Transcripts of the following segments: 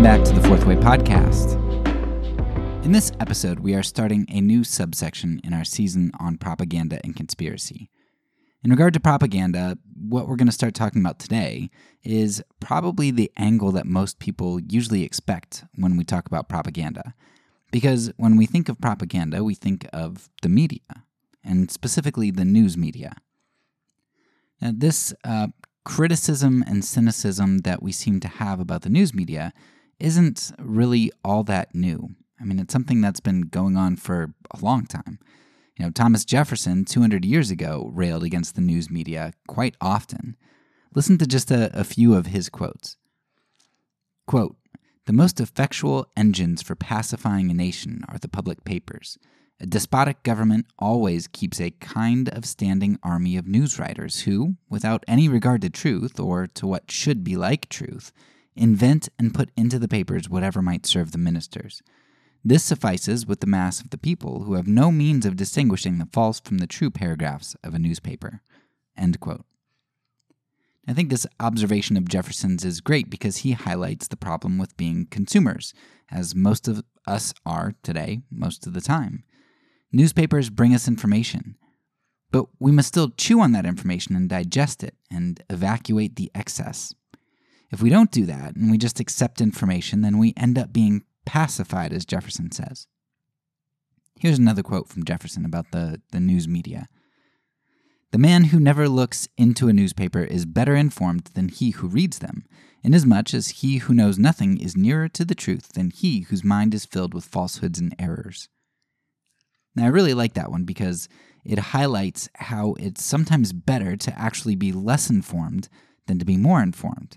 Welcome back to the Fourth Way podcast. In this episode, we are starting a new subsection in our season on propaganda and conspiracy. In regard to propaganda, what we're going to start talking about today is probably the angle that most people usually expect when we talk about propaganda. Because when we think of propaganda, we think of the media, and specifically the news media. Now, this criticism and cynicism that we seem to have about the news media isn't really all that new. I mean, it's something that's been going on for a long time. You know, Thomas Jefferson, 200 years ago, railed against the news media quite often. Listen to just a few of his quotes. Quote, "The most effectual engines for pacifying a nation are the public papers. A despotic government always keeps a kind of standing army of newswriters who, without any regard to truth or to what should be like truth, invent and put into the papers whatever might serve the ministers. This suffices with the mass of the people who have no means of distinguishing the false from the true paragraphs of a newspaper." End quote. I think this observation of Jefferson's is great because he highlights the problem with being consumers, as most of us are today most of the time. Newspapers bring us information, but we must still chew on that information and digest it and evacuate the excess. If we don't do that and we just accept information, then we end up being pacified, as Jefferson says. Here's another quote from Jefferson about the news media. "The man who never looks into a newspaper is better informed than he who reads them, inasmuch as he who knows nothing is nearer to the truth than he whose mind is filled with falsehoods and errors." Now, I really like that one because it highlights how it's sometimes better to actually be less informed than to be more informed.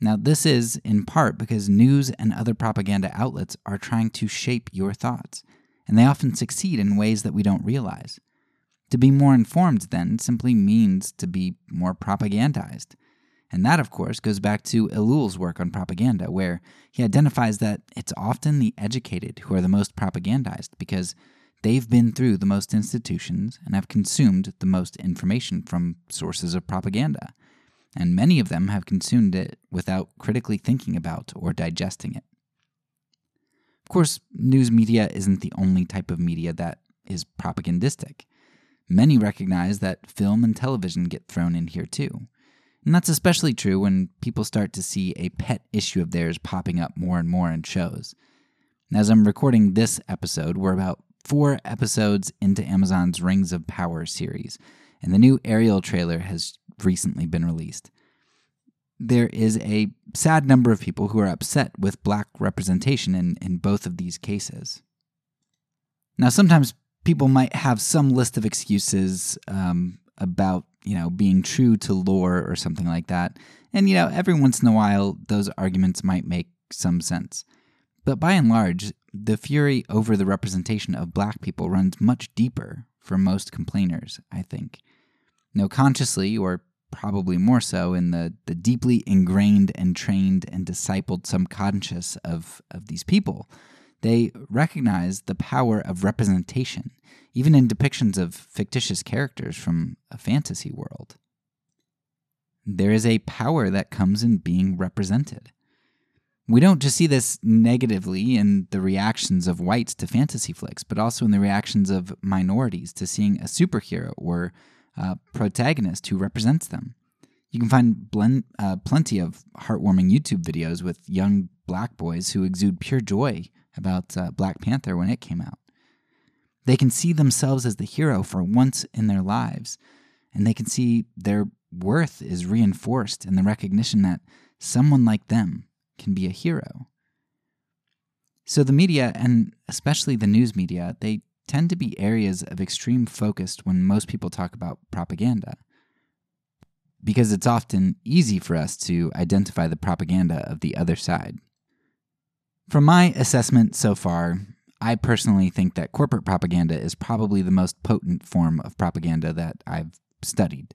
Now, this is in part because news and other propaganda outlets are trying to shape your thoughts, and they often succeed in ways that we don't realize. To be more informed, then, simply means to be more propagandized. And that, of course, goes back to Elul's work on propaganda, where he identifies that it's often the educated who are the most propagandized because they've been through the most institutions and have consumed the most information from sources of propaganda, and many of them have consumed it without critically thinking about or digesting it. Of course, news media isn't the only type of media that is propagandistic. Many recognize that film and television get thrown in here too, and that's especially true when people start to see a pet issue of theirs popping up more and more in shows. As I'm recording this episode, we're about 4 episodes into Amazon's Rings of Power series, and the new Ariel trailer has recently been released. There is a sad number of people who are upset with Black representation in both of these cases. Now, sometimes people might have some list of excuses about, being true to lore or something like that, and, every once in a while, those arguments might make some sense. But by and large, the fury over the representation of Black people runs much deeper for most complainers, I think. Now, consciously, or probably more so in the deeply ingrained and trained and discipled subconscious of these people, they recognize the power of representation, even in depictions of fictitious characters from a fantasy world. There is a power that comes in being represented. We don't just see this negatively in the reactions of whites to fantasy flicks, but also in the reactions of minorities to seeing a superhero or protagonist who represents them. You can find plenty of heartwarming YouTube videos with young Black boys who exude pure joy about Black Panther when it came out. They can see themselves as the hero for once in their lives, and they can see their worth is reinforced in the recognition that someone like them can be a hero. So the media, and especially the news media, they tend to be areas of extreme focus when most people talk about propaganda, because it's often easy for us to identify the propaganda of the other side. From my assessment so far, I personally think that corporate propaganda is probably the most potent form of propaganda that I've studied.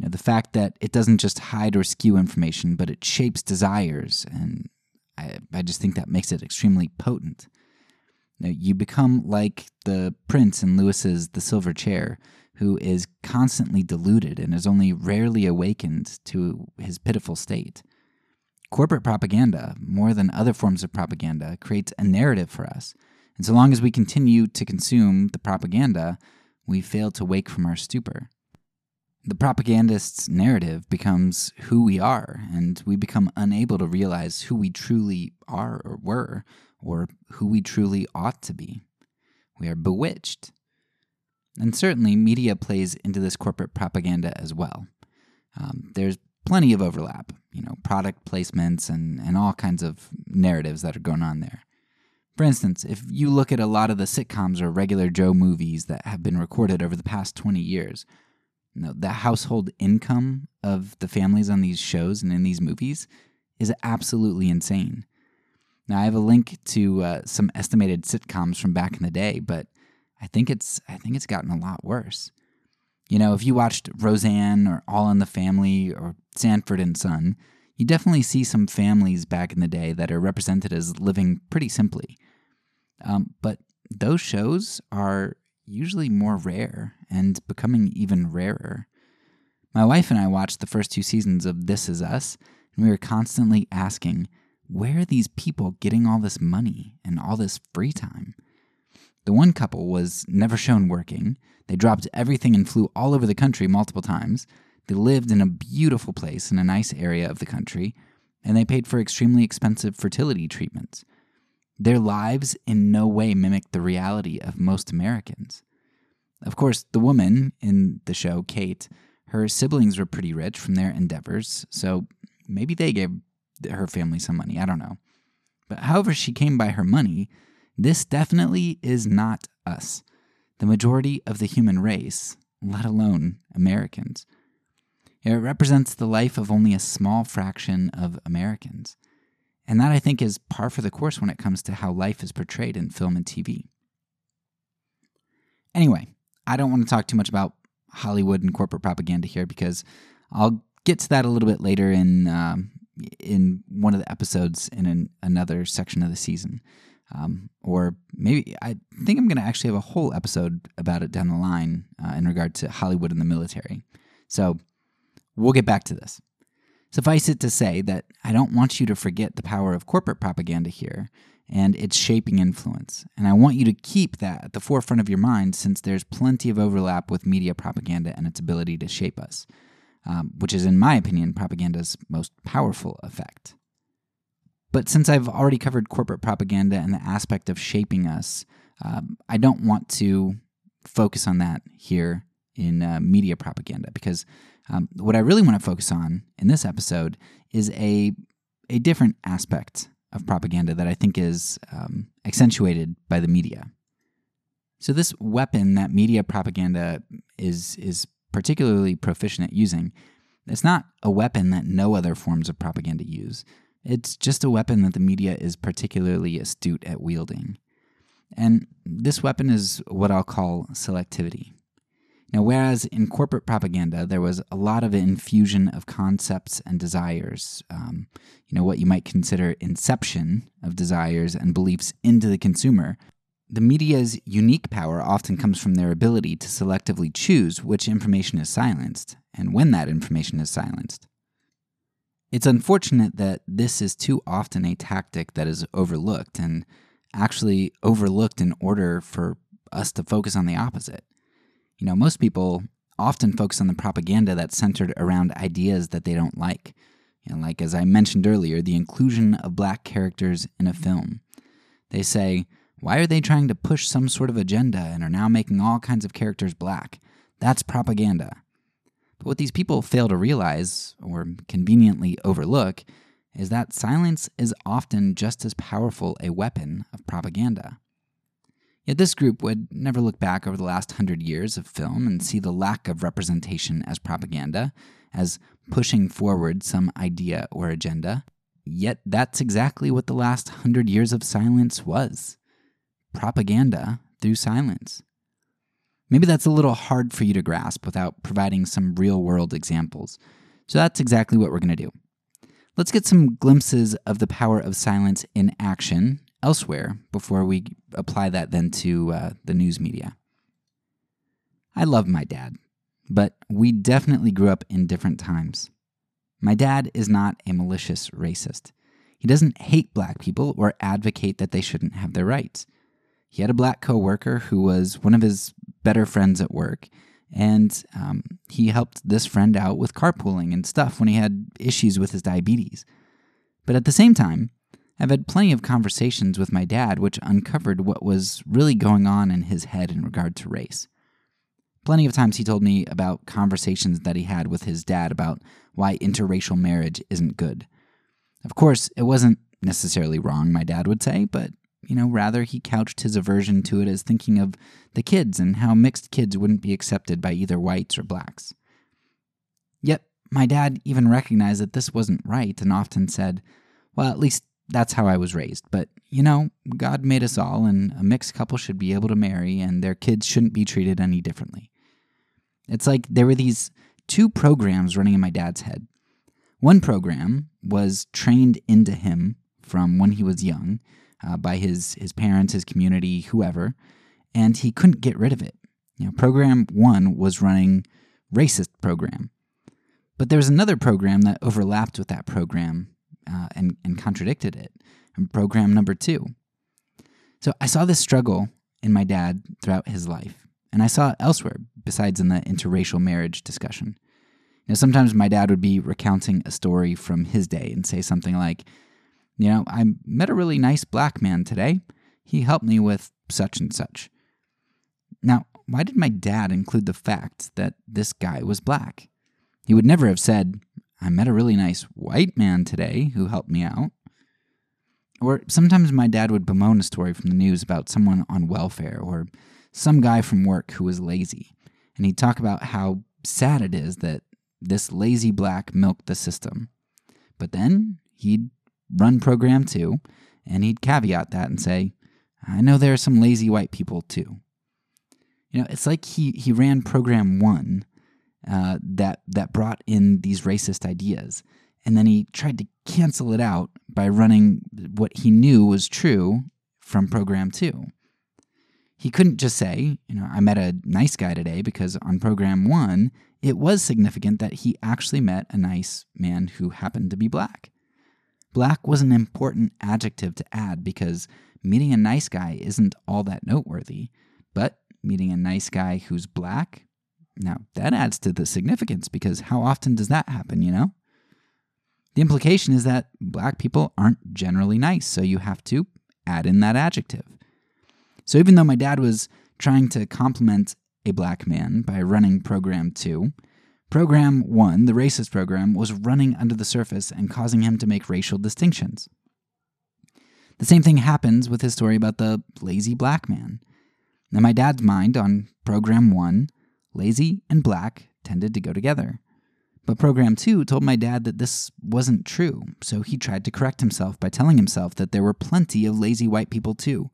The fact that it doesn't just hide or skew information, but it shapes desires, and I just think that makes it extremely potent. You become like the prince in Lewis's The Silver Chair, who is constantly deluded and is only rarely awakened to his pitiful state. Corporate propaganda, more than other forms of propaganda, creates a narrative for us. And so long as we continue to consume the propaganda, we fail to wake from our stupor. The propagandist's narrative becomes who we are, and we become unable to realize who we truly are or were, or who we truly ought to be. We are bewitched. And certainly, media plays into this corporate propaganda as well. There's plenty of overlap, product placements and all kinds of narratives that are going on there. For instance, if you look at a lot of the sitcoms or regular Joe movies that have been recorded over the past 20 years, the household income of the families on these shows and in these movies is absolutely insane. Now, I have a link to some estimated sitcoms from back in the day, but I think it's gotten a lot worse. If you watched Roseanne or All in the Family or Sanford and Son, you definitely see some families back in the day that are represented as living pretty simply. But those shows are usually more rare and becoming even rarer. My wife and I watched the first 2 seasons of This Is Us, and we were constantly asking, where are these people getting all this money and all this free time? The one couple was never shown working. They dropped everything and flew all over the country multiple times. They lived in a beautiful place in a nice area of the country, and they paid for extremely expensive fertility treatments. Their lives in no way mimicked the reality of most Americans. Of course, the woman in the show, Kate, her siblings were pretty rich from their endeavors, so maybe they gave her family some money, I don't know. But however she came by her money, this definitely is not us, the majority of the human race, let alone Americans. It represents the life of only a small fraction of Americans. And that, I think, is par for the course when it comes to how life is portrayed in film and TV. Anyway, I don't want to talk too much about Hollywood and corporate propaganda here because I'll get to that a little bit later in one of the episodes in another section of the season. Or maybe I think I'm going to actually have a whole episode about it down the line in regard to Hollywood and the military. So we'll get back to this. Suffice it to say that I don't want you to forget the power of corporate propaganda here and its shaping influence. And I want you to keep that at the forefront of your mind since there's plenty of overlap with media propaganda and its ability to shape us, which is, in my opinion, propaganda's most powerful effect. But since I've already covered corporate propaganda and the aspect of shaping us, I don't want to focus on that here in media propaganda because what I really want to focus on in this episode is a different aspect of propaganda that I think is accentuated by the media. So this weapon that media propaganda is particularly proficient at using, it's not a weapon that no other forms of propaganda use. It's just a weapon that the media is particularly astute at wielding. And this weapon is what I'll call selectivity. Now, whereas in corporate propaganda, there was a lot of infusion of concepts and desires, what you might consider inception of desires and beliefs into the consumer, the media's unique power often comes from their ability to selectively choose which information is silenced and when that information is silenced. It's unfortunate that this is too often a tactic that is overlooked and actually overlooked in order for us to focus on the opposite. Most people often focus on the propaganda that's centered around ideas that they don't like. Like as I mentioned earlier, the inclusion of black characters in a film. They say, why are they trying to push some sort of agenda and are now making all kinds of characters black? That's propaganda. But what these people fail to realize, or conveniently overlook, is that silence is often just as powerful a weapon of propaganda. Yet this group would never look back over the last 100 years of film and see the lack of representation as propaganda, as pushing forward some idea or agenda. Yet that's exactly what the last 100 years of silence was. Propaganda through silence. Maybe that's a little hard for you to grasp without providing some real-world examples. So that's exactly what we're going to do. Let's get some glimpses of the power of silence in action elsewhere before we apply that then to the news media. I love my dad, but we definitely grew up in different times. My dad is not a malicious racist. He doesn't hate black people or advocate that they shouldn't have their rights. He had a black coworker who was one of his better friends at work, and he helped this friend out with carpooling and stuff when he had issues with his diabetes. But at the same time, I've had plenty of conversations with my dad which uncovered what was really going on in his head in regard to race. Plenty of times he told me about conversations that he had with his dad about why interracial marriage isn't good. Of course, it wasn't necessarily wrong, my dad would say, but, rather he couched his aversion to it as thinking of the kids and how mixed kids wouldn't be accepted by either whites or blacks. Yet, my dad even recognized that this wasn't right and often said, well, at least that's how I was raised, but, God made us all, and a mixed couple should be able to marry, and their kids shouldn't be treated any differently. It's like there were these two programs running in my dad's head. One program was trained into him from when he was young by his parents, his community, whoever, and he couldn't get rid of it. Program one was running racist program. But there was another program that overlapped with that program and contradicted it, and program number two. So I saw this struggle in my dad throughout his life, and I saw it elsewhere besides in the interracial marriage discussion. Sometimes my dad would be recounting a story from his day and say something like, I met a really nice black man today. He helped me with such and such. Now, why did my dad include the fact that this guy was black? He would never have said, I met a really nice white man today who helped me out. Or sometimes my dad would bemoan a story from the news about someone on welfare or some guy from work who was lazy. And he'd talk about how sad it is that this lazy black milked the system. But then he'd run program two, and he'd caveat that and say, I know there are some lazy white people too. It's like he ran program one that brought in these racist ideas. And then he tried to cancel it out by running what he knew was true from program two. He couldn't just say, I met a nice guy today, because on program one, it was significant that he actually met a nice man who happened to be black. Black was an important adjective to add because meeting a nice guy isn't all that noteworthy, but meeting a nice guy who's black, now that adds to the significance, because how often does that happen, The implication is that black people aren't generally nice, so you have to add in that adjective. So even though my dad was trying to compliment a black man by running program two, program one, the racist program, was running under the surface and causing him to make racial distinctions. The same thing happens with his story about the lazy black man. In my dad's mind, on program one, lazy and black tended to go together. But program two told my dad that this wasn't true, so he tried to correct himself by telling himself that there were plenty of lazy white people too.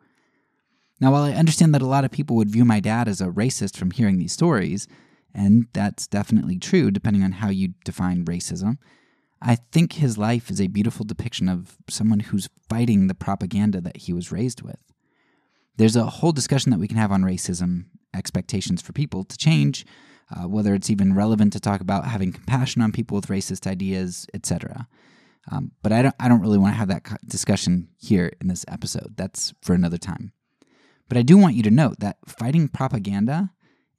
Now, while I understand that a lot of people would view my dad as a racist from hearing these stories, and that's definitely true depending on how you define racism, I think his life is a beautiful depiction of someone who's fighting the propaganda that he was raised with. There's a whole discussion that we can have on racism, expectations for people to change, whether it's even relevant to talk about having compassion on people with racist ideas, etc. But I don't really want to have that discussion here in this episode. That's for another time. But I do want you to note that fighting propaganda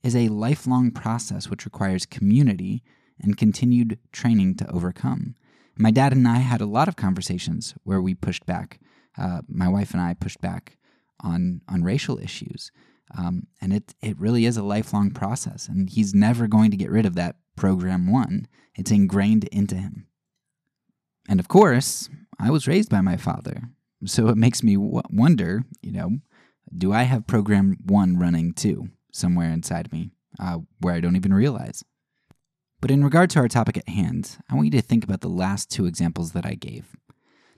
is a lifelong process which requires community and continued training to overcome. My dad and I had a lot of conversations where we pushed back. My wife and I pushed back on racial issues. And it really is a lifelong process, and he's never going to get rid of that program one. It's ingrained into him. And of course, I was raised by my father, so it makes me wonder, do I have program one running too, somewhere inside me, where I don't even realize? But in regard to our topic at hand, I want you to think about the last two examples that I gave,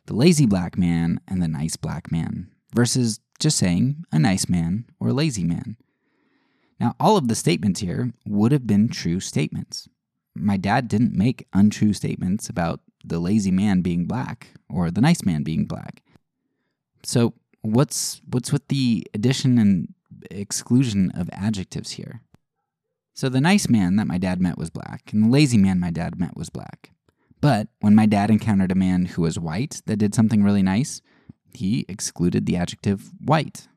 the lazy black man and the nice black man, versus just saying a nice man or a lazy man. Now, all of the statements here would have been true statements. My dad didn't make untrue statements about the lazy man being black or the nice man being black. So what's with the addition and exclusion of adjectives here? So the nice man that my dad met was black, and the lazy man my dad met was black. But when my dad encountered a man who was white that did something really nice, he excluded the adjective white.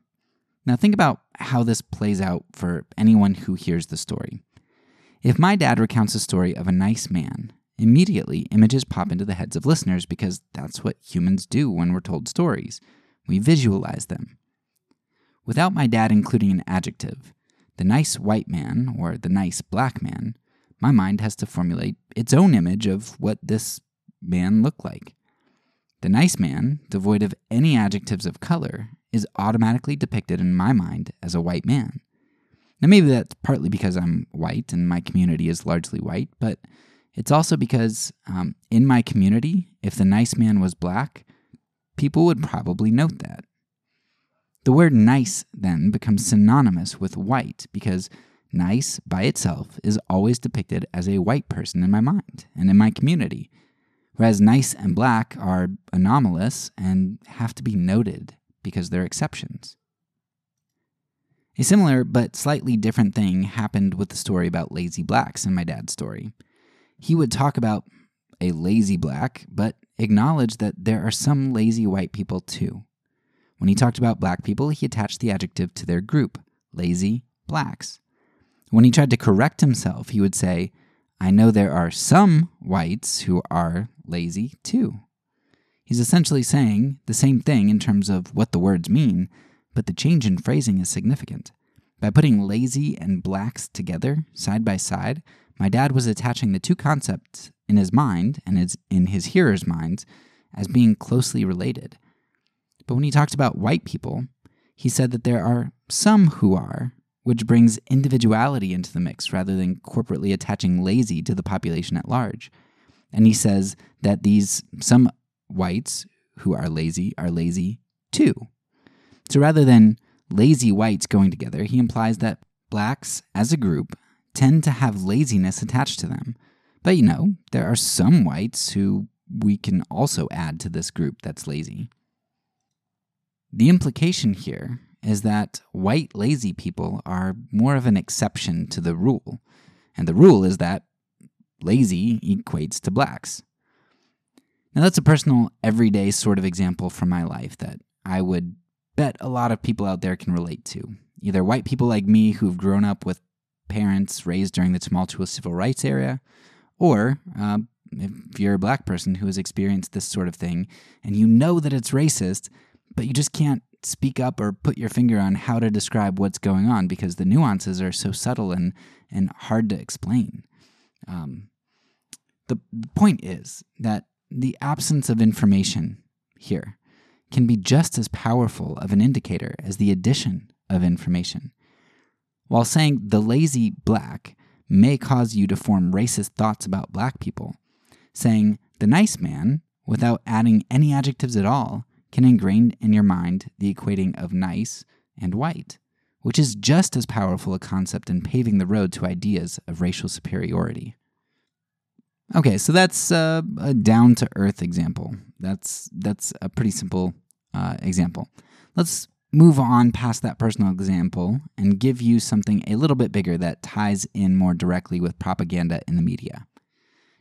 Now think about how this plays out for anyone who hears the story. If my dad recounts a story of a nice man, immediately images pop into the heads of listeners because that's what humans do when we're told stories. We visualize them. Without my dad including an adjective, the nice white man or the nice black man, my mind has to formulate its own image of what this man looked like. The nice man, devoid of any adjectives of color, is automatically depicted in my mind as a white man. Now maybe that's partly because I'm white and my community is largely white, but it's also because in my community, if the nice man was black, people would probably note that. The word nice then becomes synonymous with white because nice by itself is always depicted as a white person in my mind and in my community, whereas nice and black are anomalous and have to be noted because they're exceptions. A similar but slightly different thing happened with the story about lazy blacks in my dad's story. He would talk about a lazy black, but acknowledge that there are some lazy white people too. When he talked about black people, he attached the adjective to their group, lazy blacks. When he tried to correct himself, he would say, I know there are some whites who are lazy too. He's essentially saying the same thing in terms of what the words mean, but the change in phrasing is significant. By putting lazy and blacks together, side by side, my dad was attaching the two concepts in his mind and in his hearers' minds as being closely related. But when he talked about white people, he said that there are some who are, which brings individuality into the mix rather than corporately attaching lazy to the population at large. And he says that these some whites who are lazy too. So rather than lazy whites going together, he implies that blacks as a group tend to have laziness attached to them. But, there are some whites who we can also add to this group that's lazy. The implication here is that white lazy people are more of an exception to the rule, and the rule is that lazy equates to blacks. Now, that's a personal, everyday sort of example from my life that I would bet a lot of people out there can relate to. Either white people like me who've grown up with parents raised during the tumultuous civil rights era, or if you're a black person who has experienced this sort of thing and you know that it's racist, but you just can't speak up or put your finger on how to describe what's going on because the nuances are so subtle and hard to explain. The point is that the absence of information here can be just as powerful of an indicator as the addition of information. While saying the lazy black may cause you to form racist thoughts about black people, saying the nice man without adding any adjectives at all can ingrain in your mind the equating of nice and white, which is just as powerful a concept in paving the road to ideas of racial superiority. Okay, so that's a down-to-earth example. That's a pretty simple example. Let's move on past that personal example and give you something a little bit bigger that ties in more directly with propaganda in the media.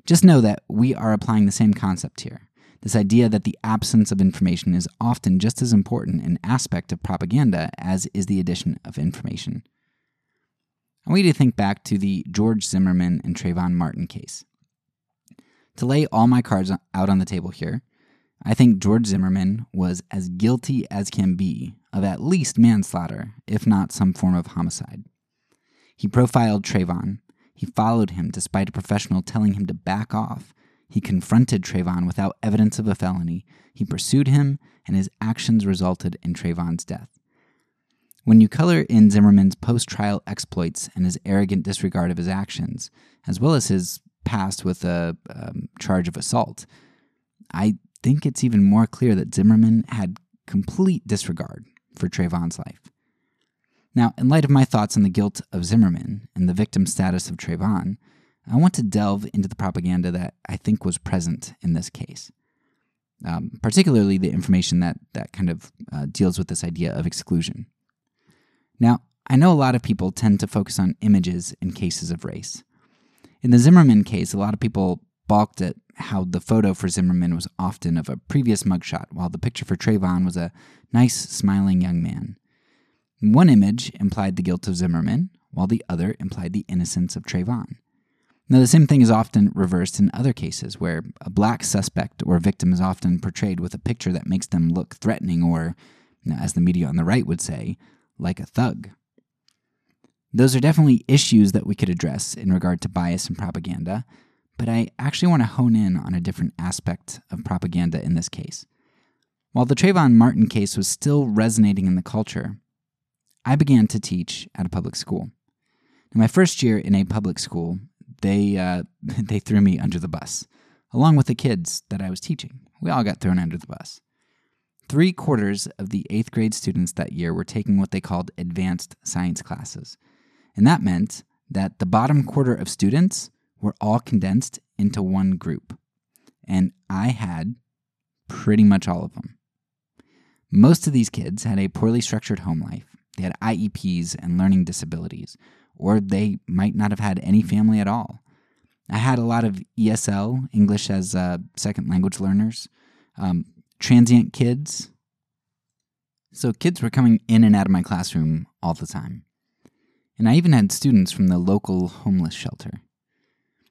Just know that we are applying the same concept here. This idea that the absence of information is often just as important an aspect of propaganda as is the addition of information. I want you to think back to the George Zimmerman and Trayvon Martin case. To lay all my cards out on the table here, I think George Zimmerman was as guilty as can be of at least manslaughter, if not some form of homicide. He profiled Trayvon. He followed him despite a professional telling him to back off. He confronted Trayvon without evidence of a felony. He pursued him, and his actions resulted in Trayvon's death. When you color in Zimmerman's post-trial exploits and his arrogant disregard of his actions, as well as his past with a charge of assault, I think it's even more clear that Zimmerman had complete disregard for Trayvon's life. Now, in light of my thoughts on the guilt of Zimmerman and the victim status of Trayvon, I want to delve into the propaganda that I think was present in this case, particularly the information that kind of deals with this idea of exclusion. Now, I know a lot of people tend to focus on images in cases of race. In the Zimmerman case, a lot of people balked at how the photo for Zimmerman was often of a previous mugshot, while the picture for Trayvon was a nice, smiling young man. One image implied the guilt of Zimmerman, while the other implied the innocence of Trayvon. Now, the same thing is often reversed in other cases, where a black suspect or victim is often portrayed with a picture that makes them look threatening or, as the media on the right would say, like a thug. Those are definitely issues that we could address in regard to bias and propaganda, but I actually want to hone in on a different aspect of propaganda in this case. While the Trayvon Martin case was still resonating in the culture, I began to teach at a public school. In my first year in a public school, they threw me under the bus, along with the kids that I was teaching. We all got thrown under the bus. 3/4 of the 8th grade students that year were taking what they called advanced science classes. And that meant that the bottom quarter of students were all condensed into one group. And I had pretty much all of them. Most of these kids had a poorly structured home life. They had IEPs and learning disabilities, or they might not have had any family at all. I had a lot of ESL, English as a second language learners, transient kids. So kids were coming in and out of my classroom all the time. And I even had students from the local homeless shelter.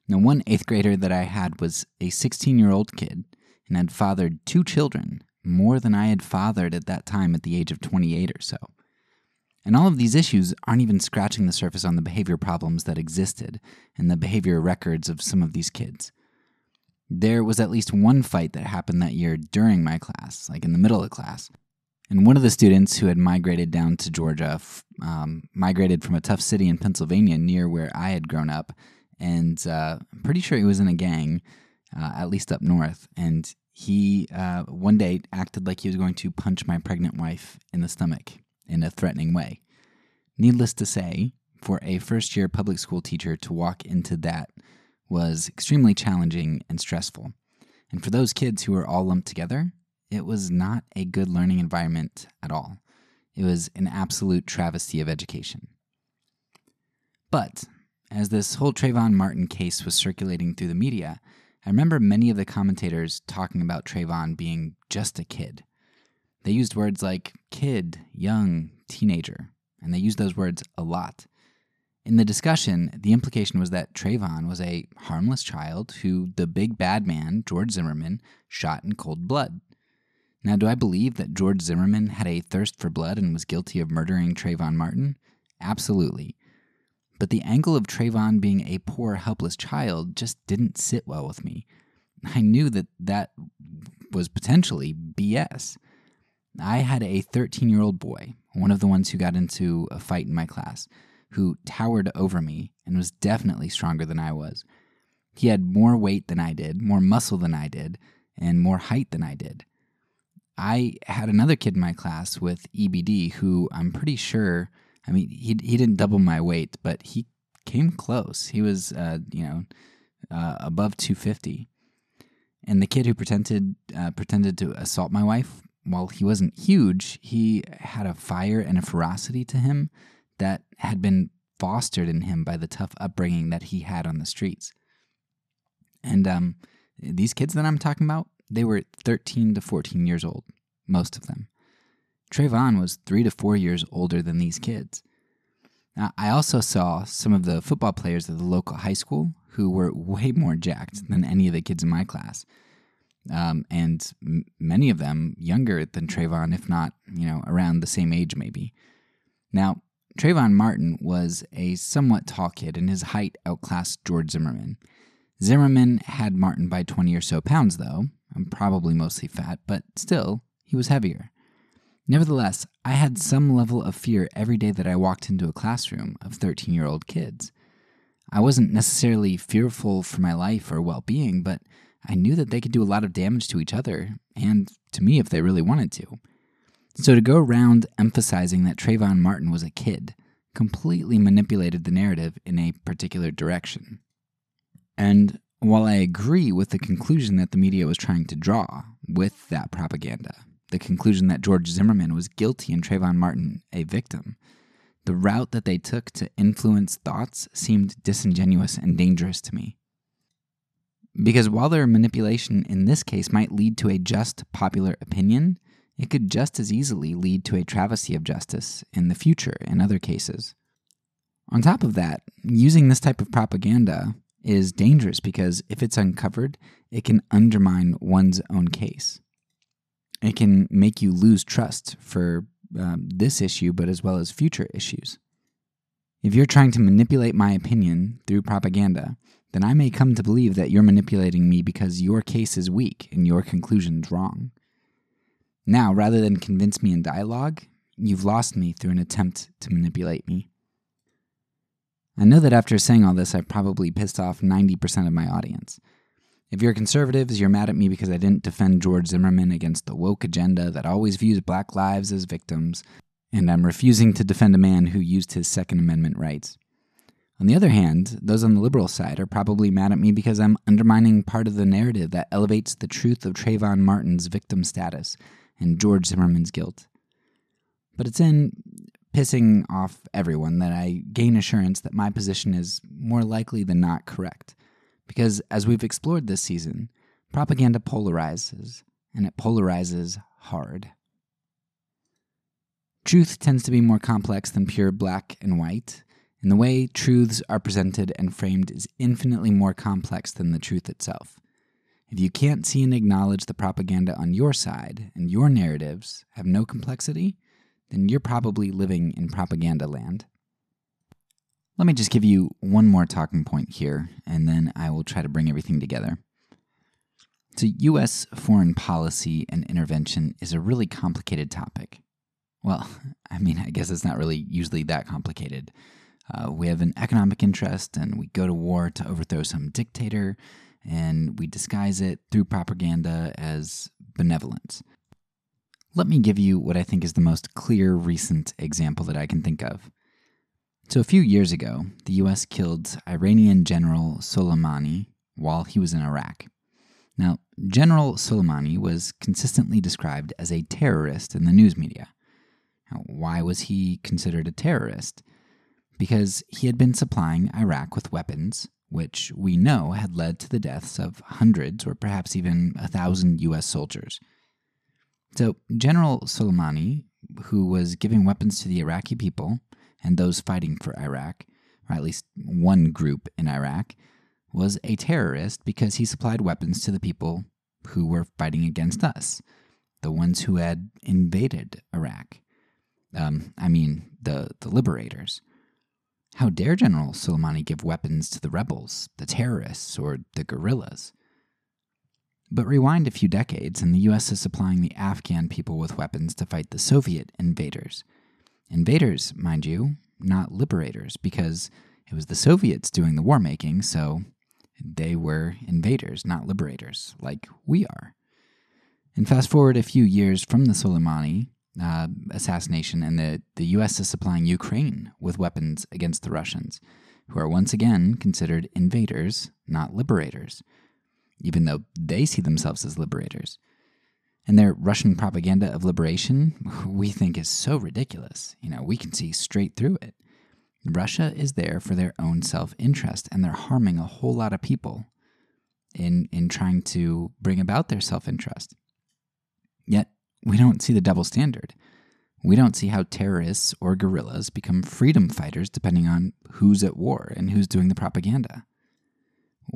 Now, one 8th grader that I had was a 16-year-old kid and had fathered 2 children, more than I had fathered at that time at the age of 28 or so. And all of these issues aren't even scratching the surface on the behavior problems that existed and the behavior records of some of these kids. There was at least one fight that happened that year during my class, like in the middle of class. And one of the students who had migrated down to Georgia, migrated from a tough city in Pennsylvania near where I had grown up, and I'm pretty sure he was in a gang, at least up north, and he one day acted like he was going to punch my pregnant wife in the stomach in a threatening way. Needless to say, for a first-year public school teacher to walk into that was extremely challenging and stressful. And for those kids who were all lumped together, it was not a good learning environment at all. It was an absolute travesty of education. But as this whole Trayvon Martin case was circulating through the media, I remember many of the commentators talking about Trayvon being just a kid. They used words like kid, young, teenager, and they used those words a lot. In the discussion, the implication was that Trayvon was a harmless child who the big bad man, George Zimmerman, shot in cold blood. Now, do I believe that George Zimmerman had a thirst for blood and was guilty of murdering Trayvon Martin? Absolutely. But the angle of Trayvon being a poor, helpless child just didn't sit well with me. I knew that that was potentially BS. I had a 13-year-old boy, one of the ones who got into a fight in my class, who towered over me and was definitely stronger than I was. He had more weight than I did, more muscle than I did, and more height than I did. I had another kid in my class with EBD who I'm pretty sure, he didn't double my weight, but he came close. He was, above 250. And the kid who pretended to assault my wife, while he wasn't huge, he had a fire and a ferocity to him that had been fostered in him by the tough upbringing that he had on the streets. And these kids that I'm talking about, they were 13 to 14 years old, most of them. Trayvon was 3 to 4 years older than these kids. Now, I also saw some of the football players at the local high school who were way more jacked than any of the kids in my class. And many of them younger than Trayvon, if not, around the same age maybe. Now, Trayvon Martin was a somewhat tall kid, and his height outclassed George Zimmerman. Zimmerman had Martin by 20 or so pounds, though, and probably mostly fat, but still, he was heavier. Nevertheless, I had some level of fear every day that I walked into a classroom of 13-year-old kids. I wasn't necessarily fearful for my life or well-being, but I knew that they could do a lot of damage to each other, and to me if they really wanted to. So to go around emphasizing that Trayvon Martin was a kid completely manipulated the narrative in a particular direction. And while I agree with the conclusion that the media was trying to draw with that propaganda, the conclusion that George Zimmerman was guilty and Trayvon Martin a victim, the route that they took to influence thoughts seemed disingenuous and dangerous to me. Because while their manipulation in this case might lead to a just popular opinion, it could just as easily lead to a travesty of justice in the future in other cases. On top of that, using this type of propaganda is dangerous because if it's uncovered, it can undermine one's own case. It can make you lose trust for this issue, but as well as future issues. If you're trying to manipulate my opinion through propaganda, then I may come to believe that you're manipulating me because your case is weak and your conclusion's wrong. Now, rather than convince me in dialogue, you've lost me through an attempt to manipulate me. I know that after saying all this, I've probably pissed off 90% of my audience. If you're conservatives, you're mad at me because I didn't defend George Zimmerman against the woke agenda that always views black lives as victims, and I'm refusing to defend a man who used his Second Amendment rights. On the other hand, those on the liberal side are probably mad at me because I'm undermining part of the narrative that elevates the truth of Trayvon Martin's victim status and George Zimmerman's guilt. But it's in pissing off everyone that I gain assurance that my position is more likely than not correct. Because as we've explored this season, propaganda polarizes, and it polarizes hard. Truth tends to be more complex than pure black and white, and the way truths are presented and framed is infinitely more complex than the truth itself. If you can't see and acknowledge the propaganda on your side, and your narratives have no complexity, then you're probably living in propaganda land. Let me just give you one more talking point here, and then I will try to bring everything together. So U.S. foreign policy and intervention is a really complicated topic. Well, I mean, I guess it's not really usually that complicated. We have an economic interest, and we go to war to overthrow some dictator, and we disguise it through propaganda as benevolence. Let me give you what I think is the most clear recent example that I can think of. So a few years ago, the U.S. killed Iranian General Soleimani while he was in Iraq. Now, General Soleimani was consistently described as a terrorist in the news media. Now, why was he considered a terrorist? Because he had been supplying Iraq with weapons, which we know had led to the deaths of hundreds or perhaps even 1,000 U.S. soldiers. So General Soleimani, who was giving weapons to the Iraqi people and those fighting for Iraq, or at least one group in Iraq, was a terrorist because he supplied weapons to the people who were fighting against us, the ones who had invaded Iraq. The liberators. How dare General Soleimani give weapons to the rebels, the terrorists, or the guerrillas? But rewind a few decades, and the U.S. is supplying the Afghan people with weapons to fight the Soviet invaders. Invaders, mind you, not liberators, because it was the Soviets doing the war-making, so they were invaders, not liberators, like we are. And fast forward a few years from the Soleimani assassination, and the U.S. is supplying Ukraine with weapons against the Russians, who are once again considered invaders, not liberators, even though they see themselves as liberators. And their Russian propaganda of liberation, we think, is so ridiculous. You know, we can see straight through it. Russia is there for their own self-interest, and they're harming a whole lot of people in trying to bring about their self-interest. Yet, we don't see the double standard. We don't see how terrorists or guerrillas become freedom fighters depending on who's at war and who's doing the propaganda.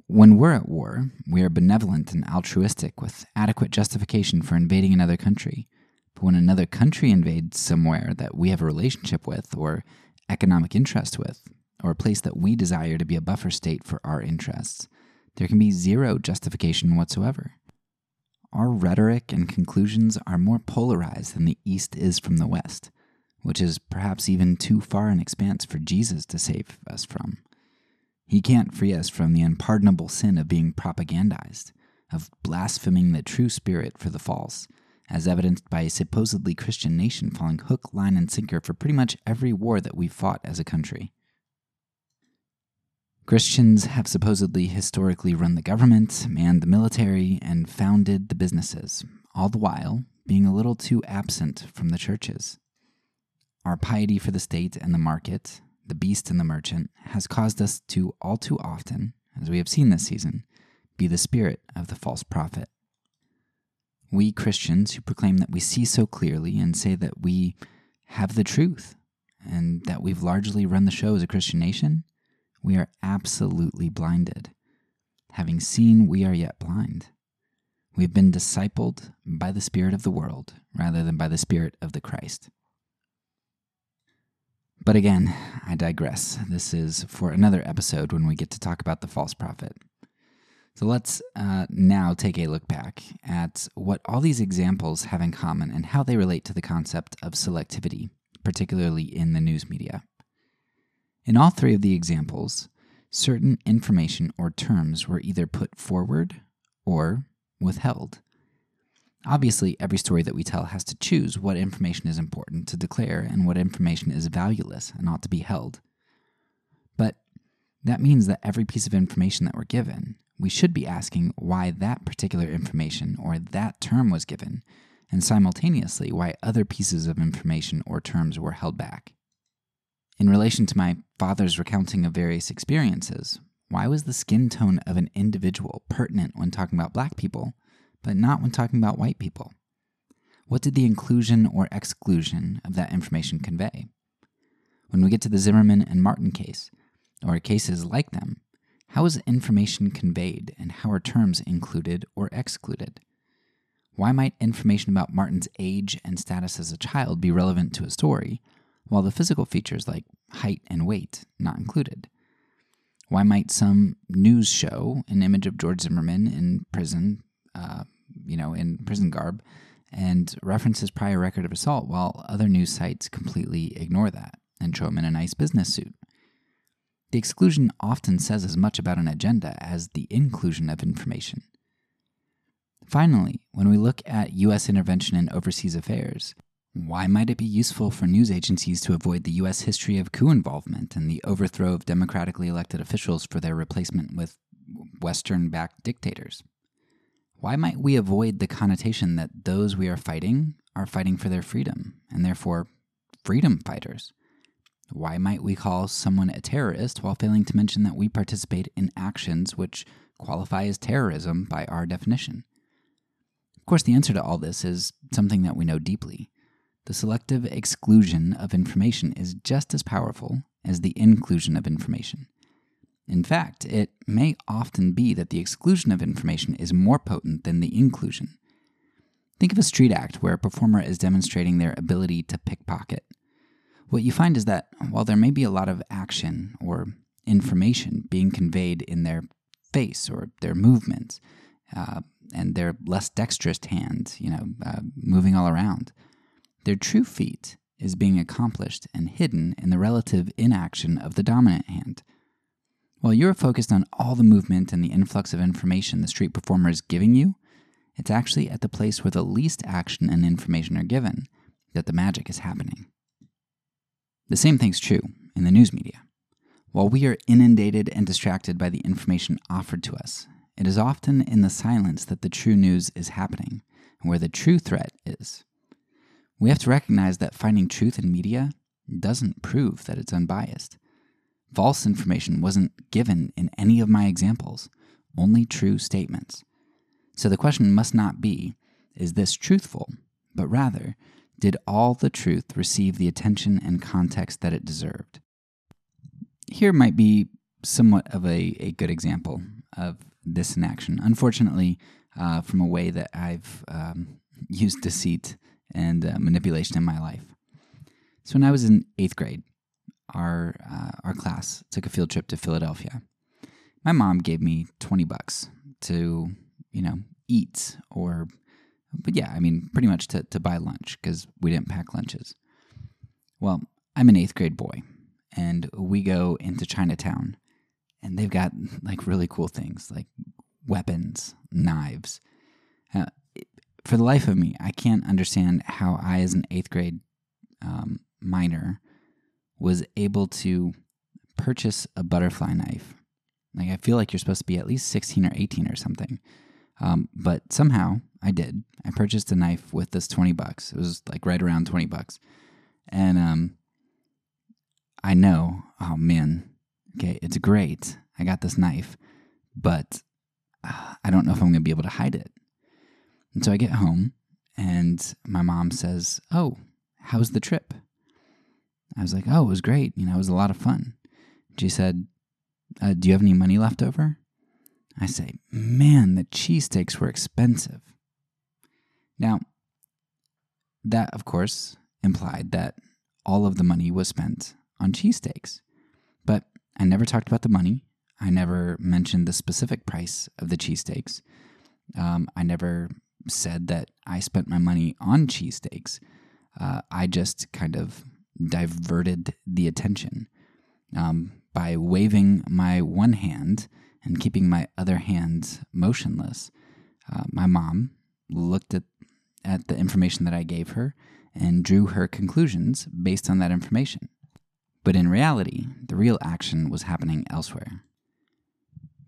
When we're at war, we are benevolent and altruistic with adequate justification for invading another country. But when another country invades somewhere that we have a relationship with or economic interest with, or a place that we desire to be a buffer state for our interests, there can be zero justification whatsoever. Our rhetoric and conclusions are more polarized than the East is from the West, which is perhaps even too far in expanse for Jesus to save us from. He can't free us from the unpardonable sin of being propagandized, of blaspheming the true spirit for the false, as evidenced by a supposedly Christian nation falling hook, line, and sinker for pretty much every war that we've fought as a country. Christians have supposedly historically run the government, manned the military, and founded the businesses, all the while being a little too absent from the churches. Our piety for the state and the market, the beast and the merchant, has caused us to all too often, as we have seen this season, be the spirit of the false prophet. We Christians who proclaim that we see so clearly and say that we have the truth and that we've largely run the show as a Christian nation, we are absolutely blinded. Having seen, we are yet blind. We have been discipled by the spirit of the world rather than by the spirit of the Christ. But again, I digress. This is for another episode when we get to talk about the false prophet. So let's now take a look back at what all these examples have in common and how they relate to the concept of selectivity, particularly in the news media. In all three of the examples, certain information or terms were either put forward or withheld. Obviously, every story that we tell has to choose what information is important to declare and what information is valueless and ought to be held. But that means that every piece of information that we're given, we should be asking why that particular information or that term was given, and simultaneously why other pieces of information or terms were held back. In relation to my father's recounting of various experiences, why was the skin tone of an individual pertinent when talking about black people, but not when talking about white people? What did the inclusion or exclusion of that information convey? When we get to the Zimmerman and Martin case, or cases like them, how is information conveyed and how are terms included or excluded? Why might information about Martin's age and status as a child be relevant to a story, while the physical features like height and weight not included? Why might some news show an image of George Zimmerman in prison, in prison garb, and reference his prior record of assault, while other news sites completely ignore that and show him in a nice business suit? The exclusion often says as much about an agenda as the inclusion of information. Finally, when we look at U.S. intervention in overseas affairs, why might it be useful for news agencies to avoid the U.S. history of coup involvement and the overthrow of democratically elected officials for their replacement with Western-backed dictators? Why might we avoid the connotation that those we are fighting for their freedom, and therefore freedom fighters? Why might we call someone a terrorist while failing to mention that we participate in actions which qualify as terrorism by our definition? Of course, the answer to all this is something that we know deeply. The selective exclusion of information is just as powerful as the inclusion of information. In fact, it may often be that the exclusion of information is more potent than the inclusion. Think of a street act where a performer is demonstrating their ability to pickpocket. What you find is that while there may be a lot of action or information being conveyed in their face or their movements and their less dexterous hands, moving all around, their true feat is being accomplished and hidden in the relative inaction of the dominant hand. While you're focused on all the movement and the influx of information the street performer is giving you, it's actually at the place where the least action and information are given that the magic is happening. The same thing's true in the news media. While we are inundated and distracted by the information offered to us, it is often in the silence that the true news is happening and where the true threat is. We have to recognize that finding truth in media doesn't prove that it's unbiased. False information wasn't given in any of my examples, only true statements. So the question must not be, is this truthful? But rather, did all the truth receive the attention and context that it deserved? Here might be somewhat of a good example of this in action. Unfortunately, from a way that I've used deceit and manipulation in my life. So when I was in 8th grade, our class took a field trip to Philadelphia. My mom gave me $20 to, eat or... But yeah, pretty much to buy lunch because we didn't pack lunches. Well, I'm an 8th grade boy, and we go into Chinatown, and they've got really cool things like weapons, knives. For the life of me, I can't understand how I, as an 8th grade minor, was able to purchase a butterfly knife. I feel like you're supposed to be at least 16 or 18 or something. But somehow I did. I purchased a knife with this $20. It was right around $20. And I know, oh man, okay, it's great. I got this knife, but I don't know if I'm going to be able to hide it. And so I get home, and my mom says, oh, how's the trip? I was like, oh, it was great. You know, it was a lot of fun. She said, do you have any money left over? I say, man, the cheesesteaks were expensive. Now, that, of course, implied that all of the money was spent on cheesesteaks. But I never talked about the money. I never mentioned the specific price of the cheesesteaks. I never said that I spent my money on cheesesteaks. I just kind of diverted the attention by waving my one hand and keeping my other hand motionless. My mom looked at the information that I gave her and drew her conclusions based on that information. But in reality, the real action was happening elsewhere.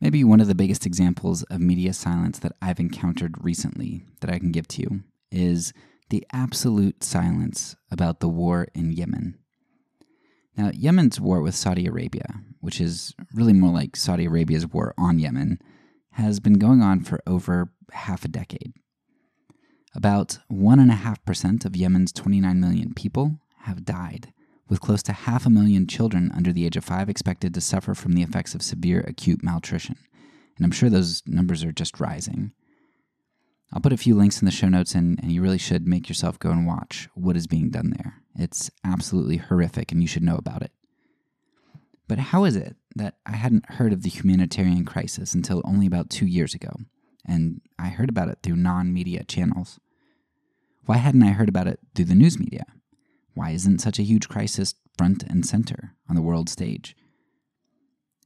Maybe one of the biggest examples of media silence that I've encountered recently that I can give to you is the absolute silence about the war in Yemen. Now, Yemen's war with Saudi Arabia, which is really more like Saudi Arabia's war on Yemen, has been going on for over half a decade. About 1.5% of Yemen's 29 million people have died, with close to 500,000 children under the age of 5 expected to suffer from the effects of severe acute malnutrition. And I'm sure those numbers are just rising. I'll put a few links in the show notes, and you really should make yourself go and watch what is being done there. It's absolutely horrific, and you should know about it. But how is it that I hadn't heard of the humanitarian crisis until only about 2 years ago, and I heard about it through non-media channels? Why hadn't I heard about it through the news media? Why isn't such a huge crisis front and center on the world stage?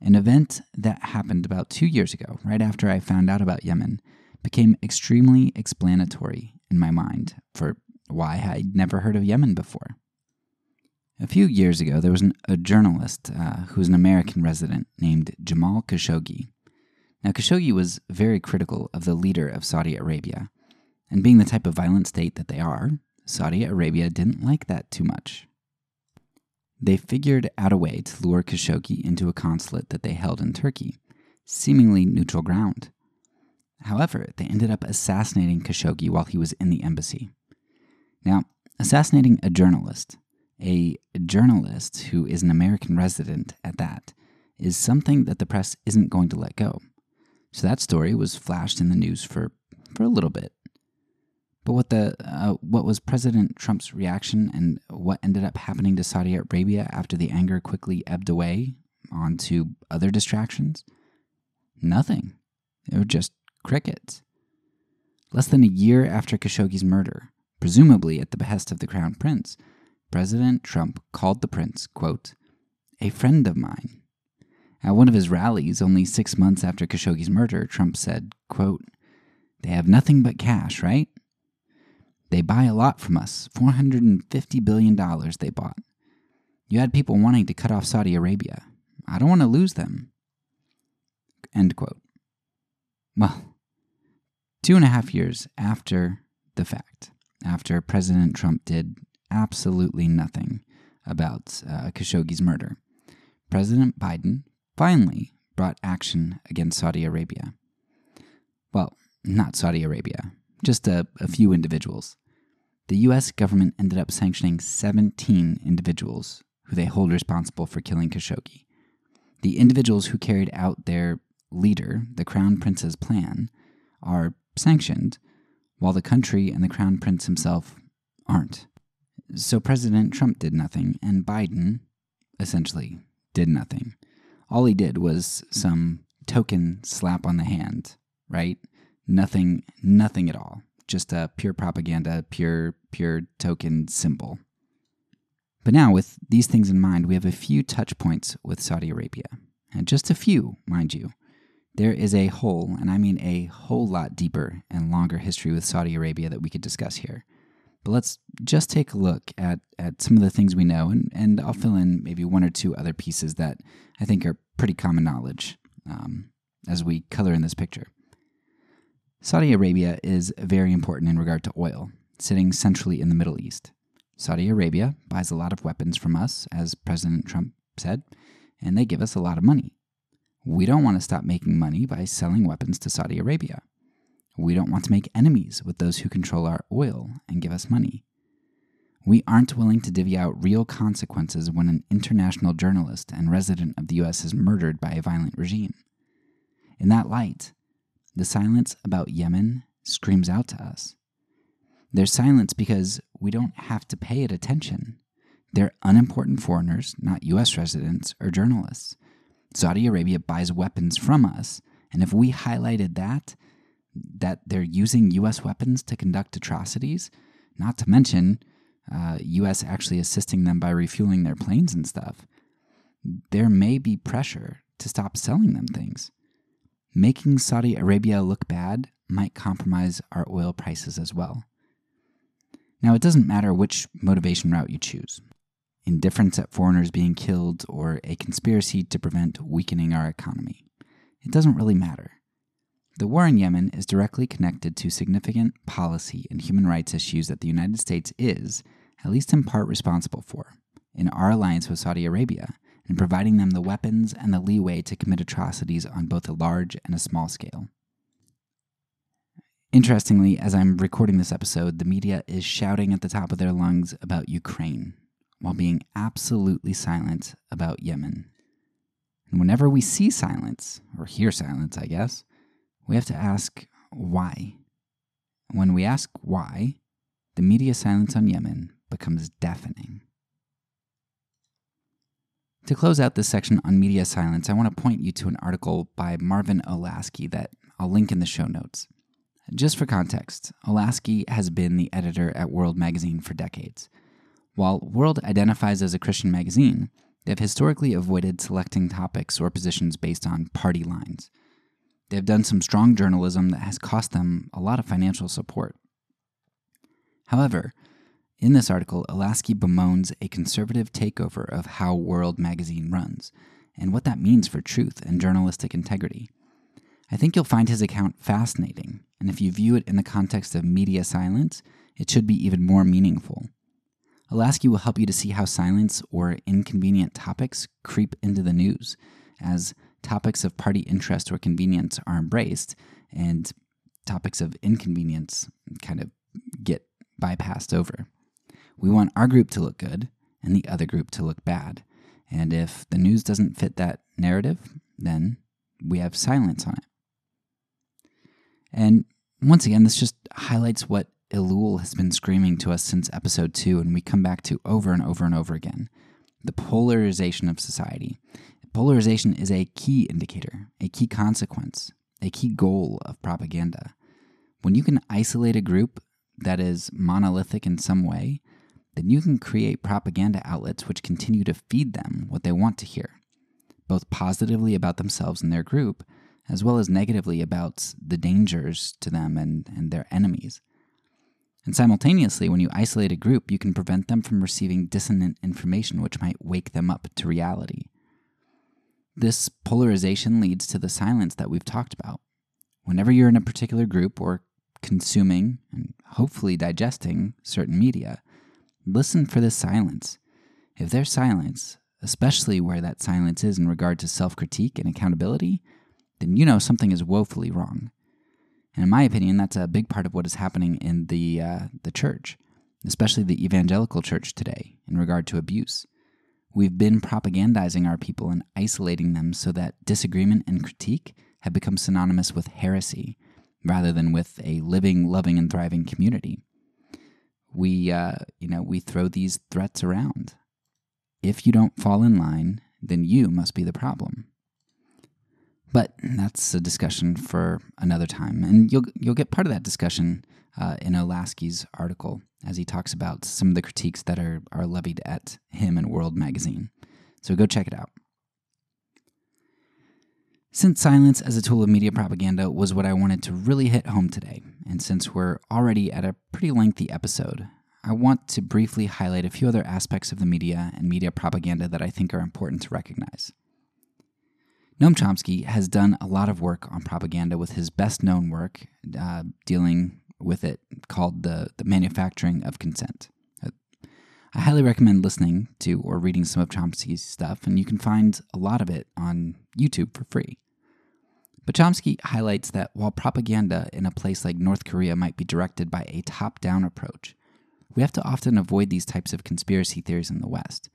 An event that happened about 2 years ago, right after I found out about Yemen, became extremely explanatory in my mind for why I'd never heard of Yemen before. A few years ago, there was a journalist who was an American resident named Jamal Khashoggi. Now, Khashoggi was very critical of the leader of Saudi Arabia, and being the type of violent state that they are, Saudi Arabia didn't like that too much. They figured out a way to lure Khashoggi into a consulate that they held in Turkey, seemingly neutral ground. However, they ended up assassinating Khashoggi while he was in the embassy. Now, assassinating a journalist who is an American resident at that, is something that the press isn't going to let go. So that story was flashed in the news for a little bit. But what was President Trump's reaction and what ended up happening to Saudi Arabia after the anger quickly ebbed away onto other distractions? Nothing. They were just crickets. Less than a year after Khashoggi's murder, presumably at the behest of the crown prince, President Trump called the prince, quote, a friend of mine. At one of his rallies, only 6 months after Khashoggi's murder, Trump said, quote, they have nothing but cash, right? They buy a lot from us. $450 billion they bought. You had people wanting to cut off Saudi Arabia. I don't want to lose them. End quote. Well, 2.5 years after the fact, after President Trump did absolutely nothing about Khashoggi's murder, President Biden finally brought action against Saudi Arabia. Well, not Saudi Arabia, just a few individuals. The U.S. government ended up sanctioning 17 individuals who they hold responsible for killing Khashoggi. The individuals who carried out their leader, the crown prince's plan, are sanctioned, while the country and the crown prince himself aren't. So President Trump did nothing, and Biden essentially did nothing. All he did was some token slap on the hand, right? Nothing at all. Just a pure propaganda, pure token symbol. But now, with these things in mind, we have a few touch points with Saudi Arabia. And just a few, mind you. There is a whole, and I mean a whole lot deeper and longer history with Saudi Arabia that we could discuss here. But let's just take a look at some of the things we know, and I'll fill in maybe one or two other pieces that I think are pretty common knowledge as we color in this picture. Saudi Arabia is very important in regard to oil, sitting centrally in the Middle East. Saudi Arabia buys a lot of weapons from us, as President Trump said, and they give us a lot of money. We don't want to stop making money by selling weapons to Saudi Arabia. We don't want to make enemies with those who control our oil and give us money. We aren't willing to divvy out real consequences when an international journalist and resident of the U.S. is murdered by a violent regime. In that light, the silence about Yemen screams out to us. There's silence because we don't have to pay it attention. They're unimportant foreigners, not U.S. residents or journalists. Saudi Arabia buys weapons from us, and if we highlighted that they're using U.S. weapons to conduct atrocities, not to mention U.S. actually assisting them by refueling their planes and stuff, there may be pressure to stop selling them things. Making Saudi Arabia look bad might compromise our oil prices as well. Now, it doesn't matter which motivation route you choose. Indifference at foreigners being killed or a conspiracy to prevent weakening our economy. It doesn't really matter. The war in Yemen is directly connected to significant policy and human rights issues that the United States is, at least in part, responsible for, in our alliance with Saudi Arabia, and providing them the weapons and the leeway to commit atrocities on both a large and a small scale. Interestingly, as I'm recording this episode, the media is shouting at the top of their lungs about Ukraine, while being absolutely silent about Yemen. And whenever we see silence, or hear silence, I guess, we have to ask why. When we ask why, the media silence on Yemen becomes deafening. To close out this section on media silence, I want to point you to an article by Marvin Olasky that I'll link in the show notes. Just for context, Olasky has been the editor at World Magazine for decades. While World identifies as a Christian magazine, they've historically avoided selecting topics or positions based on party lines. They've done some strong journalism that has cost them a lot of financial support. However, in this article, Olasky bemoans a conservative takeover of how World Magazine runs, and what that means for truth and journalistic integrity. I think you'll find his account fascinating, and if you view it in the context of media silence, it should be even more meaningful. Olasky will help you to see how silence or inconvenient topics creep into the news, as topics of party interest or convenience are embraced, and topics of inconvenience kind of get bypassed over. We want our group to look good and the other group to look bad, and if the news doesn't fit that narrative, then we have silence on it. And once again, this just highlights what Elul has been screaming to us since episode 2, and we come back to over and over and over again. The polarization of society. Polarization is a key indicator, a key consequence, a key goal of propaganda. When you can isolate a group that is monolithic in some way, then you can create propaganda outlets which continue to feed them what they want to hear, both positively about themselves and their group, as well as negatively about the dangers to them and their enemies. And simultaneously, when you isolate a group, you can prevent them from receiving dissonant information which might wake them up to reality. This polarization leads to the silence that we've talked about. Whenever you're in a particular group or consuming and hopefully digesting certain media, listen for this silence. If there's silence, especially where that silence is in regard to self-critique and accountability, then you know something is woefully wrong. And in my opinion, that's a big part of what is happening in the church, especially the evangelical church today, in regard to abuse. We've been propagandizing our people and isolating them so that disagreement and critique have become synonymous with heresy, rather than with a living, loving, and thriving community. We throw these threats around. If you don't fall in line, then you must be the problem. But that's a discussion for another time, and you'll get part of that discussion in Olasky's article as he talks about some of the critiques that are levied at him and World Magazine. So go check it out. Since silence as a tool of media propaganda was what I wanted to really hit home today, and since we're already at a pretty lengthy episode, I want to briefly highlight a few other aspects of the media and media propaganda that I think are important to recognize. Noam Chomsky has done a lot of work on propaganda with his best-known work dealing with it called the Manufacturing of Consent. I highly recommend listening to or reading some of Chomsky's stuff, and you can find a lot of it on YouTube for free. But Chomsky highlights that while propaganda in a place like North Korea might be directed by a top-down approach, we have to often avoid these types of conspiracy theories in the West.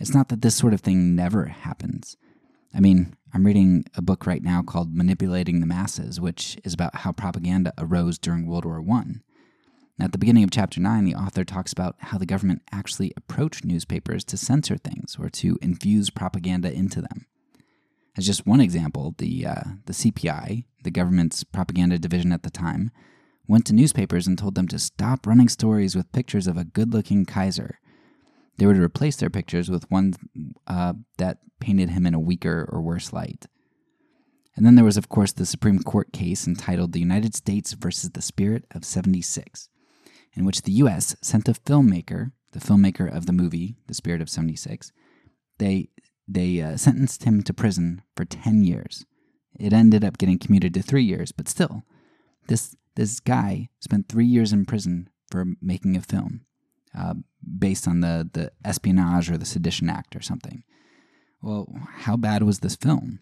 It's not that this sort of thing never happens. I mean, I'm reading a book right now called Manipulating the Masses, which is about how propaganda arose during World War I. And at the beginning of Chapter 9, the author talks about how the government actually approached newspapers to censor things or to infuse propaganda into them. As just one example, the CPI, the government's propaganda division at the time, went to newspapers and told them to stop running stories with pictures of a good-looking Kaiser. They were to replace their pictures with ones that painted him in a weaker or worse light. And then there was, of course, the Supreme Court case entitled The United States versus the Spirit of 76, in which the U.S. sent a filmmaker, the filmmaker of the movie The Spirit of 76, they sentenced him to prison for 10 years. It ended up getting commuted to 3 years, but still, this guy spent 3 years in prison for making a film based on the Espionage or the Sedition Act or something. Well, how bad was this film?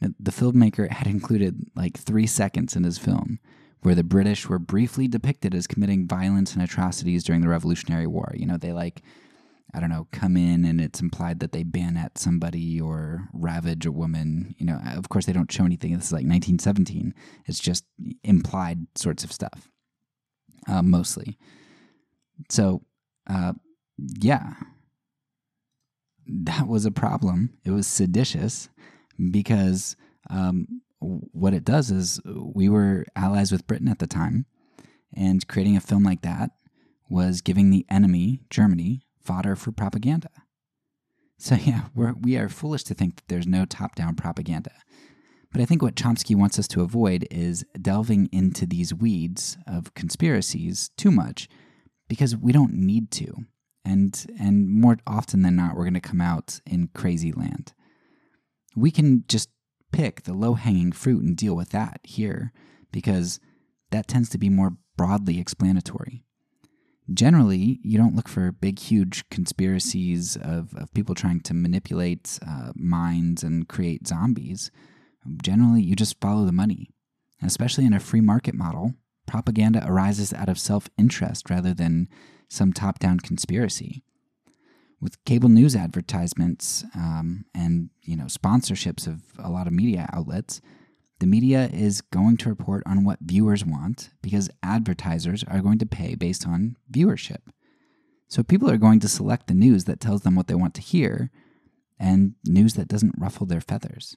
The filmmaker had included like 3 seconds in his film where the British were briefly depicted as committing violence and atrocities during the Revolutionary War. You know, they come in and it's implied that they bayonet somebody or ravage a woman. You know, of course, they don't show anything. This is like 1917. It's just implied sorts of stuff, mostly. So, yeah, that was a problem. It was seditious because what it does is we were allies with Britain at the time, and creating a film like that was giving the enemy, Germany, fodder for propaganda. So yeah, we are foolish to think that there's no top-down propaganda. But I think what Chomsky wants us to avoid is delving into these weeds of conspiracies too much, because we don't need to. And more often than not, we're going to come out in crazy land. We can just pick the low-hanging fruit and deal with that here, because that tends to be more broadly explanatory. Generally, you don't look for big, huge conspiracies of people trying to manipulate minds and create zombies. Generally, you just follow the money. And especially in a free market model, propaganda arises out of self-interest rather than some top-down conspiracy. With cable news advertisements and sponsorships of a lot of media outlets, the media is going to report on what viewers want because advertisers are going to pay based on viewership. So people are going to select the news that tells them what they want to hear and news that doesn't ruffle their feathers.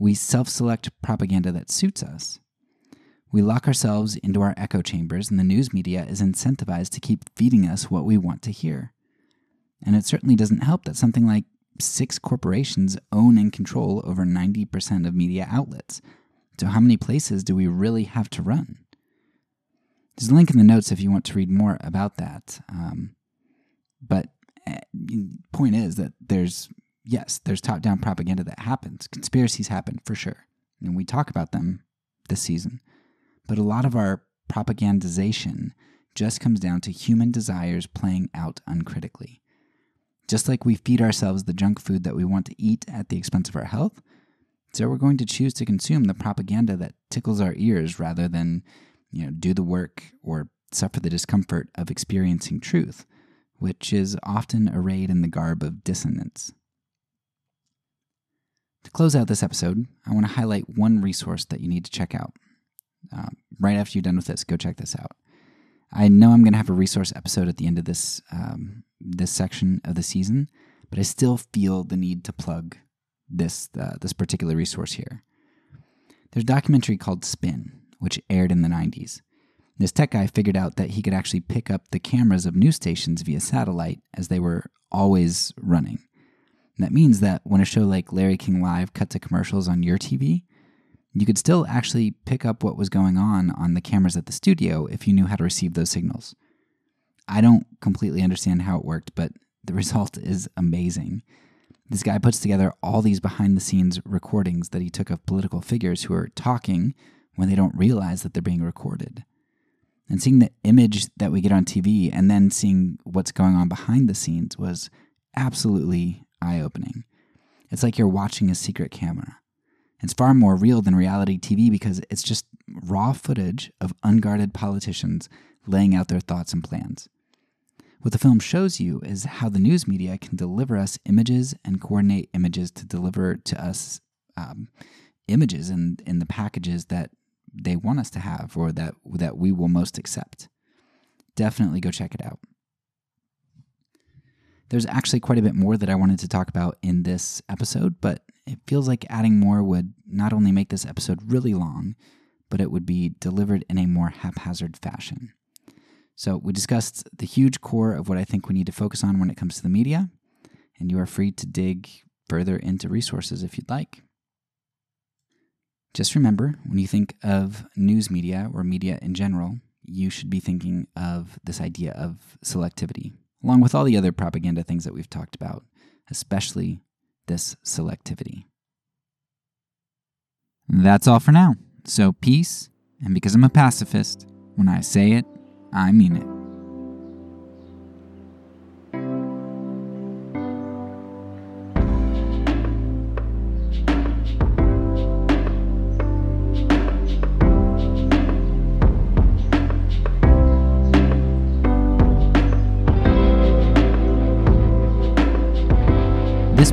We self-select propaganda that suits us. We lock ourselves into our echo chambers, and the news media is incentivized to keep feeding us what we want to hear. And it certainly doesn't help that something like 6 corporations own and control over 90% of media outlets. So how many places do we really have to run? There's a link in the notes if you want to read more about that. But the point is that there's top-down propaganda that happens. Conspiracies happen, for sure. And we talk about them this season. But a lot of our propagandization just comes down to human desires playing out uncritically. Just like we feed ourselves the junk food that we want to eat at the expense of our health, so we're going to choose to consume the propaganda that tickles our ears rather than, do the work or suffer the discomfort of experiencing truth, which is often arrayed in the garb of dissonance. To close out this episode, I want to highlight one resource that you need to check out. Right after you're done with this, go check this out. I know I'm going to have a resource episode at the end of this section of the season, but I still feel the need to plug this particular resource here. There's a documentary called Spin, which aired in the 90s. This tech guy figured out that he could actually pick up the cameras of news stations via satellite as they were always running. And that means that when a show like Larry King Live cut to commercials on your TV, you could still actually pick up what was going on the cameras at the studio if you knew how to receive those signals. I don't completely understand how it worked, but the result is amazing. This guy puts together all these behind-the-scenes recordings that he took of political figures who are talking when they don't realize that they're being recorded. And seeing the image that we get on TV and then seeing what's going on behind the scenes was absolutely eye-opening. It's like you're watching a secret camera. It's far more real than reality TV because it's just raw footage of unguarded politicians laying out their thoughts and plans. What the film shows you is how the news media can deliver us images and coordinate images to deliver to us images in the packages that they want us to have or that we will most accept. Definitely go check it out. There's actually quite a bit more that I wanted to talk about in this episode, but it feels like adding more would not only make this episode really long, but it would be delivered in a more haphazard fashion. So we discussed the huge core of what I think we need to focus on when it comes to the media, and you are free to dig further into resources if you'd like. Just remember, when you think of news media or media in general, you should be thinking of this idea of selectivity, along with all the other propaganda things that we've talked about, especially this selectivity. That's all for now. So peace, and because I'm a pacifist, when I say it, I mean it. This